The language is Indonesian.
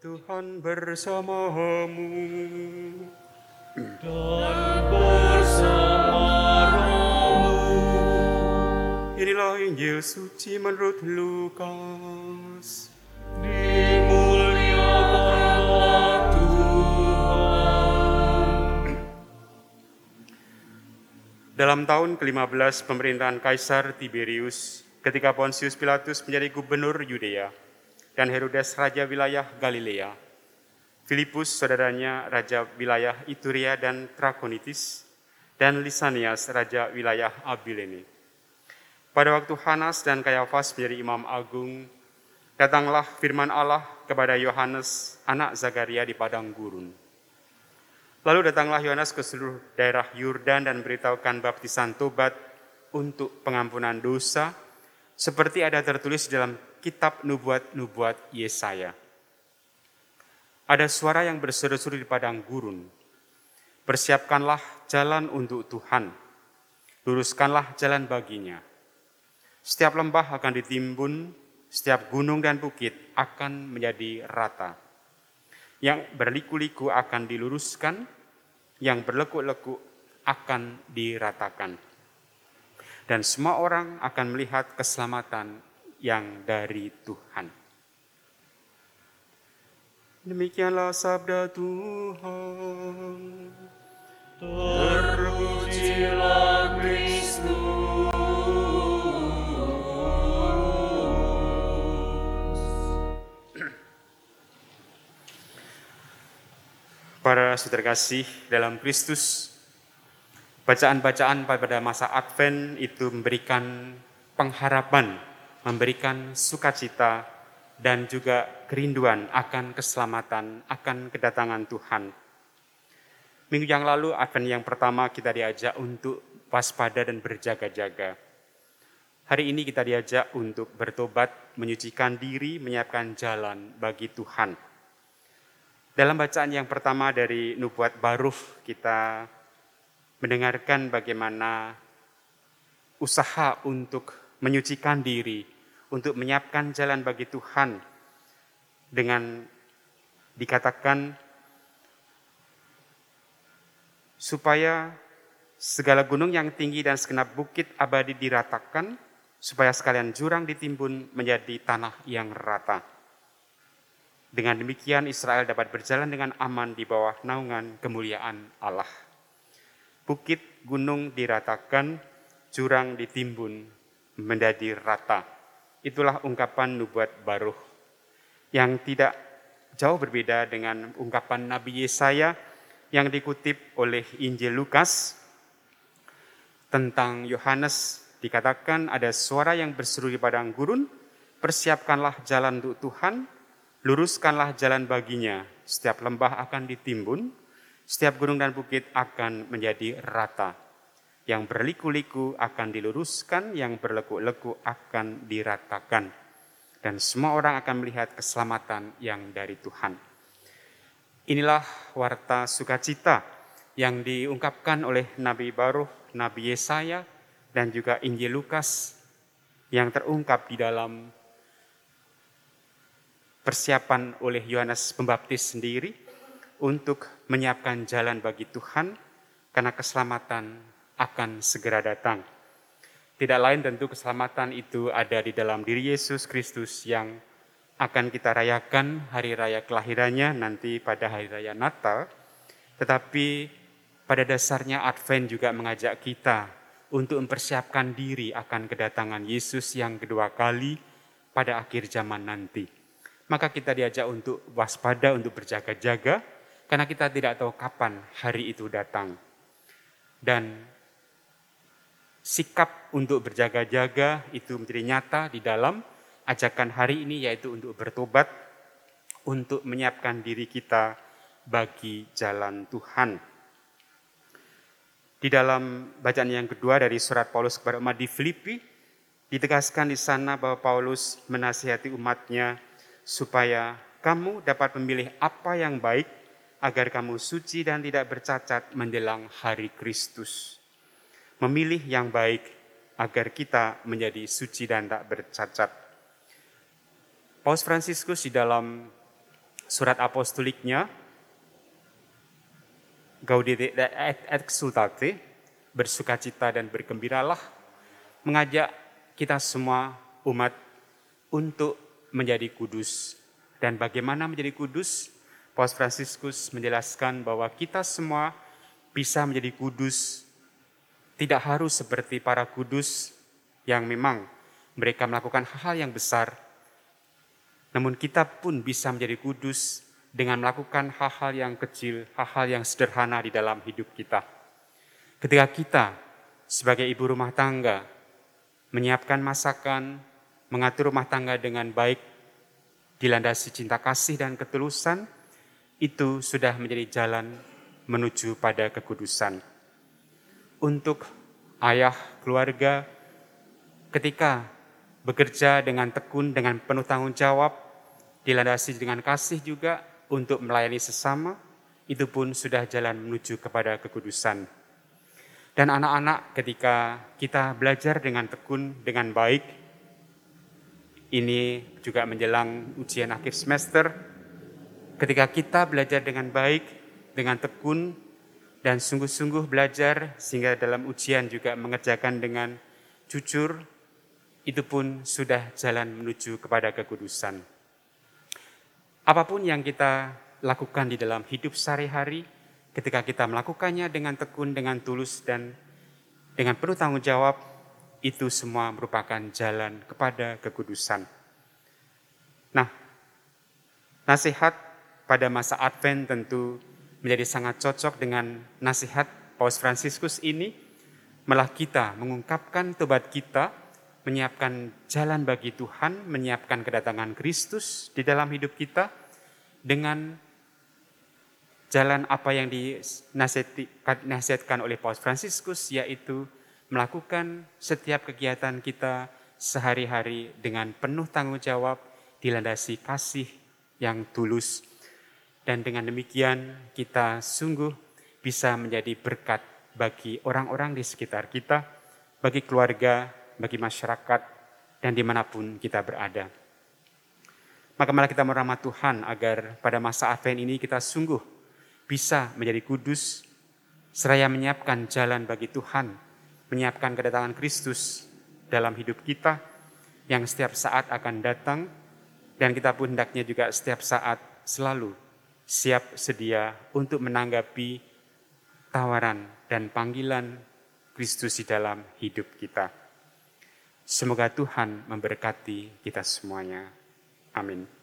Tuhan bersamamu dan bersama rohmu. Inilah Injil suci menurut Lukas. Dimuliakanlah Tuhan. Dalam tahun ke-15 pemerintahan Kaisar Tiberius, ketika Pontius Pilatus menjadi gubernur Yudea, dan Herodes raja wilayah Galilea, Filipus saudaranya raja wilayah Ituria dan Traconitis, dan Lisanias raja wilayah Abilene. Pada waktu Hanas dan Kayafas menjadi imam agung, datanglah firman Allah kepada Yohanes anak Zakharia di padang gurun. Lalu datanglah Yohanes ke seluruh daerah Yordan dan beritahukan baptisan tobat untuk pengampunan dosa, seperti ada tertulis dalam kitab nubuat-nubuat Yesaya. Ada suara yang berseru-seru di padang gurun. Persiapkanlah jalan untuk Tuhan. Luruskanlah jalan baginya. Setiap lembah akan ditimbun, setiap gunung dan bukit akan menjadi rata. Yang berliku-liku akan diluruskan, yang berlekuk-lekuk akan diratakan. Dan semua orang akan melihat keselamatan yang dari Tuhan. Demikianlah sabda Tuhan. Terpujilah Kristus. Para saudara kasih dalam Kristus, bacaan-bacaan pada masa Advent itu memberikan pengharapan, memberikan sukacita dan juga kerinduan akan keselamatan, akan kedatangan Tuhan. Minggu yang lalu, Advent yang pertama kita diajak untuk waspada dan berjaga-jaga. Hari ini kita diajak untuk bertobat, menyucikan diri, menyiapkan jalan bagi Tuhan. Dalam bacaan yang pertama dari Nubuat Barukh, kita mendengarkan bagaimana usaha untuk menyucikan diri, untuk menyiapkan jalan bagi Tuhan, dengan dikatakan supaya segala gunung yang tinggi dan segenap bukit abadi diratakan, supaya sekalian jurang ditimbun menjadi tanah yang rata. Dengan demikian Israel dapat berjalan dengan aman di bawah naungan kemuliaan Allah. Bukit gunung diratakan, jurang ditimbun menjadi rata. Itulah ungkapan Nubuat Barukh yang tidak jauh berbeda dengan ungkapan Nabi Yesaya yang dikutip oleh Injil Lukas. Tentang Yohanes dikatakan ada suara yang berseru di padang gurun, persiapkanlah jalan untuk Tuhan, luruskanlah jalan baginya, setiap lembah akan ditimbun, setiap gunung dan bukit akan menjadi rata. Yang berliku-liku akan diluruskan, yang berlekuk-lekuk akan diratakan. Dan semua orang akan melihat keselamatan yang dari Tuhan. Inilah warta sukacita yang diungkapkan oleh Nabi Barukh, Nabi Yesaya, dan juga Injil Lukas yang terungkap di dalam persiapan oleh Yohanes Pembaptis sendiri untuk menyiapkan jalan bagi Tuhan karena keselamatan akan segera datang. Tidak lain tentu keselamatan itu ada di dalam diri Yesus Kristus yang akan kita rayakan hari raya kelahirannya nanti pada hari raya Natal. Tetapi pada dasarnya Advent juga mengajak kita untuk mempersiapkan diri akan kedatangan Yesus yang kedua kali pada akhir zaman nanti. Maka kita diajak untuk waspada, untuk berjaga-jaga, karena kita tidak tahu kapan hari itu datang. Dan sikap untuk berjaga-jaga itu menjadi nyata di dalam ajakan hari ini, yaitu untuk bertobat, untuk menyiapkan diri kita bagi jalan Tuhan. Di dalam bacaan yang kedua dari surat Paulus kepada umat di Filipi, ditegaskan di sana bahwa Paulus menasihati umatnya supaya kamu dapat memilih apa yang baik agar kamu suci dan tidak bercacat menjelang hari Kristus. Memilih yang baik agar kita menjadi suci dan tak bercacat. Paus Fransiskus di dalam surat apostoliknya, Gaudete et Exsultate, bersukacita dan bergembiralah, mengajak kita semua umat untuk menjadi kudus. Dan bagaimana menjadi kudus? Paus Fransiskus menjelaskan bahwa kita semua bisa menjadi kudus, tidak harus seperti para kudus yang memang mereka melakukan hal-hal yang besar. Namun kita pun bisa menjadi kudus dengan melakukan hal-hal yang kecil, hal-hal yang sederhana di dalam hidup kita. Ketika kita sebagai ibu rumah tangga menyiapkan masakan, mengatur rumah tangga dengan baik, dilandasi cinta kasih dan ketulusan, itu sudah menjadi jalan menuju pada kekudusan. Untuk ayah keluarga, ketika bekerja dengan tekun, dengan penuh tanggung jawab, dilandasi dengan kasih juga untuk melayani sesama, itu pun sudah jalan menuju kepada kekudusan. Dan anak-anak, ketika kita belajar dengan tekun, dengan baik, ini juga menjelang ujian akhir semester, ketika kita belajar dengan baik, dengan tekun, dan sungguh-sungguh belajar sehingga dalam ujian juga mengerjakan dengan jujur, itu pun sudah jalan menuju kepada kekudusan. Apapun yang kita lakukan di dalam hidup sehari-hari, ketika kita melakukannya dengan tekun, dengan tulus, dan dengan penuh tanggung jawab, itu semua merupakan jalan kepada kekudusan. Nah, nasihat pada masa Advent tentu menjadi sangat cocok dengan nasihat Paus Fransiskus ini, malah kita mengungkapkan tobat kita, menyiapkan jalan bagi Tuhan, menyiapkan kedatangan Kristus di dalam hidup kita dengan jalan apa yang dinasihatkan oleh Paus Fransiskus, yaitu melakukan setiap kegiatan kita sehari-hari dengan penuh tanggung jawab, dilandasi kasih yang tulus. Dan dengan demikian kita sungguh bisa menjadi berkat bagi orang-orang di sekitar kita, bagi keluarga, bagi masyarakat, dan dimanapun kita berada. Maka malah kita merahmat Tuhan agar pada masa Advent ini kita sungguh bisa menjadi kudus, seraya menyiapkan jalan bagi Tuhan, menyiapkan kedatangan Kristus dalam hidup kita yang setiap saat akan datang, dan kita pun hendaknya juga setiap saat selalu siap sedia untuk menanggapi tawaran dan panggilan Kristus di dalam hidup kita. Semoga Tuhan memberkati kita semuanya. Amin.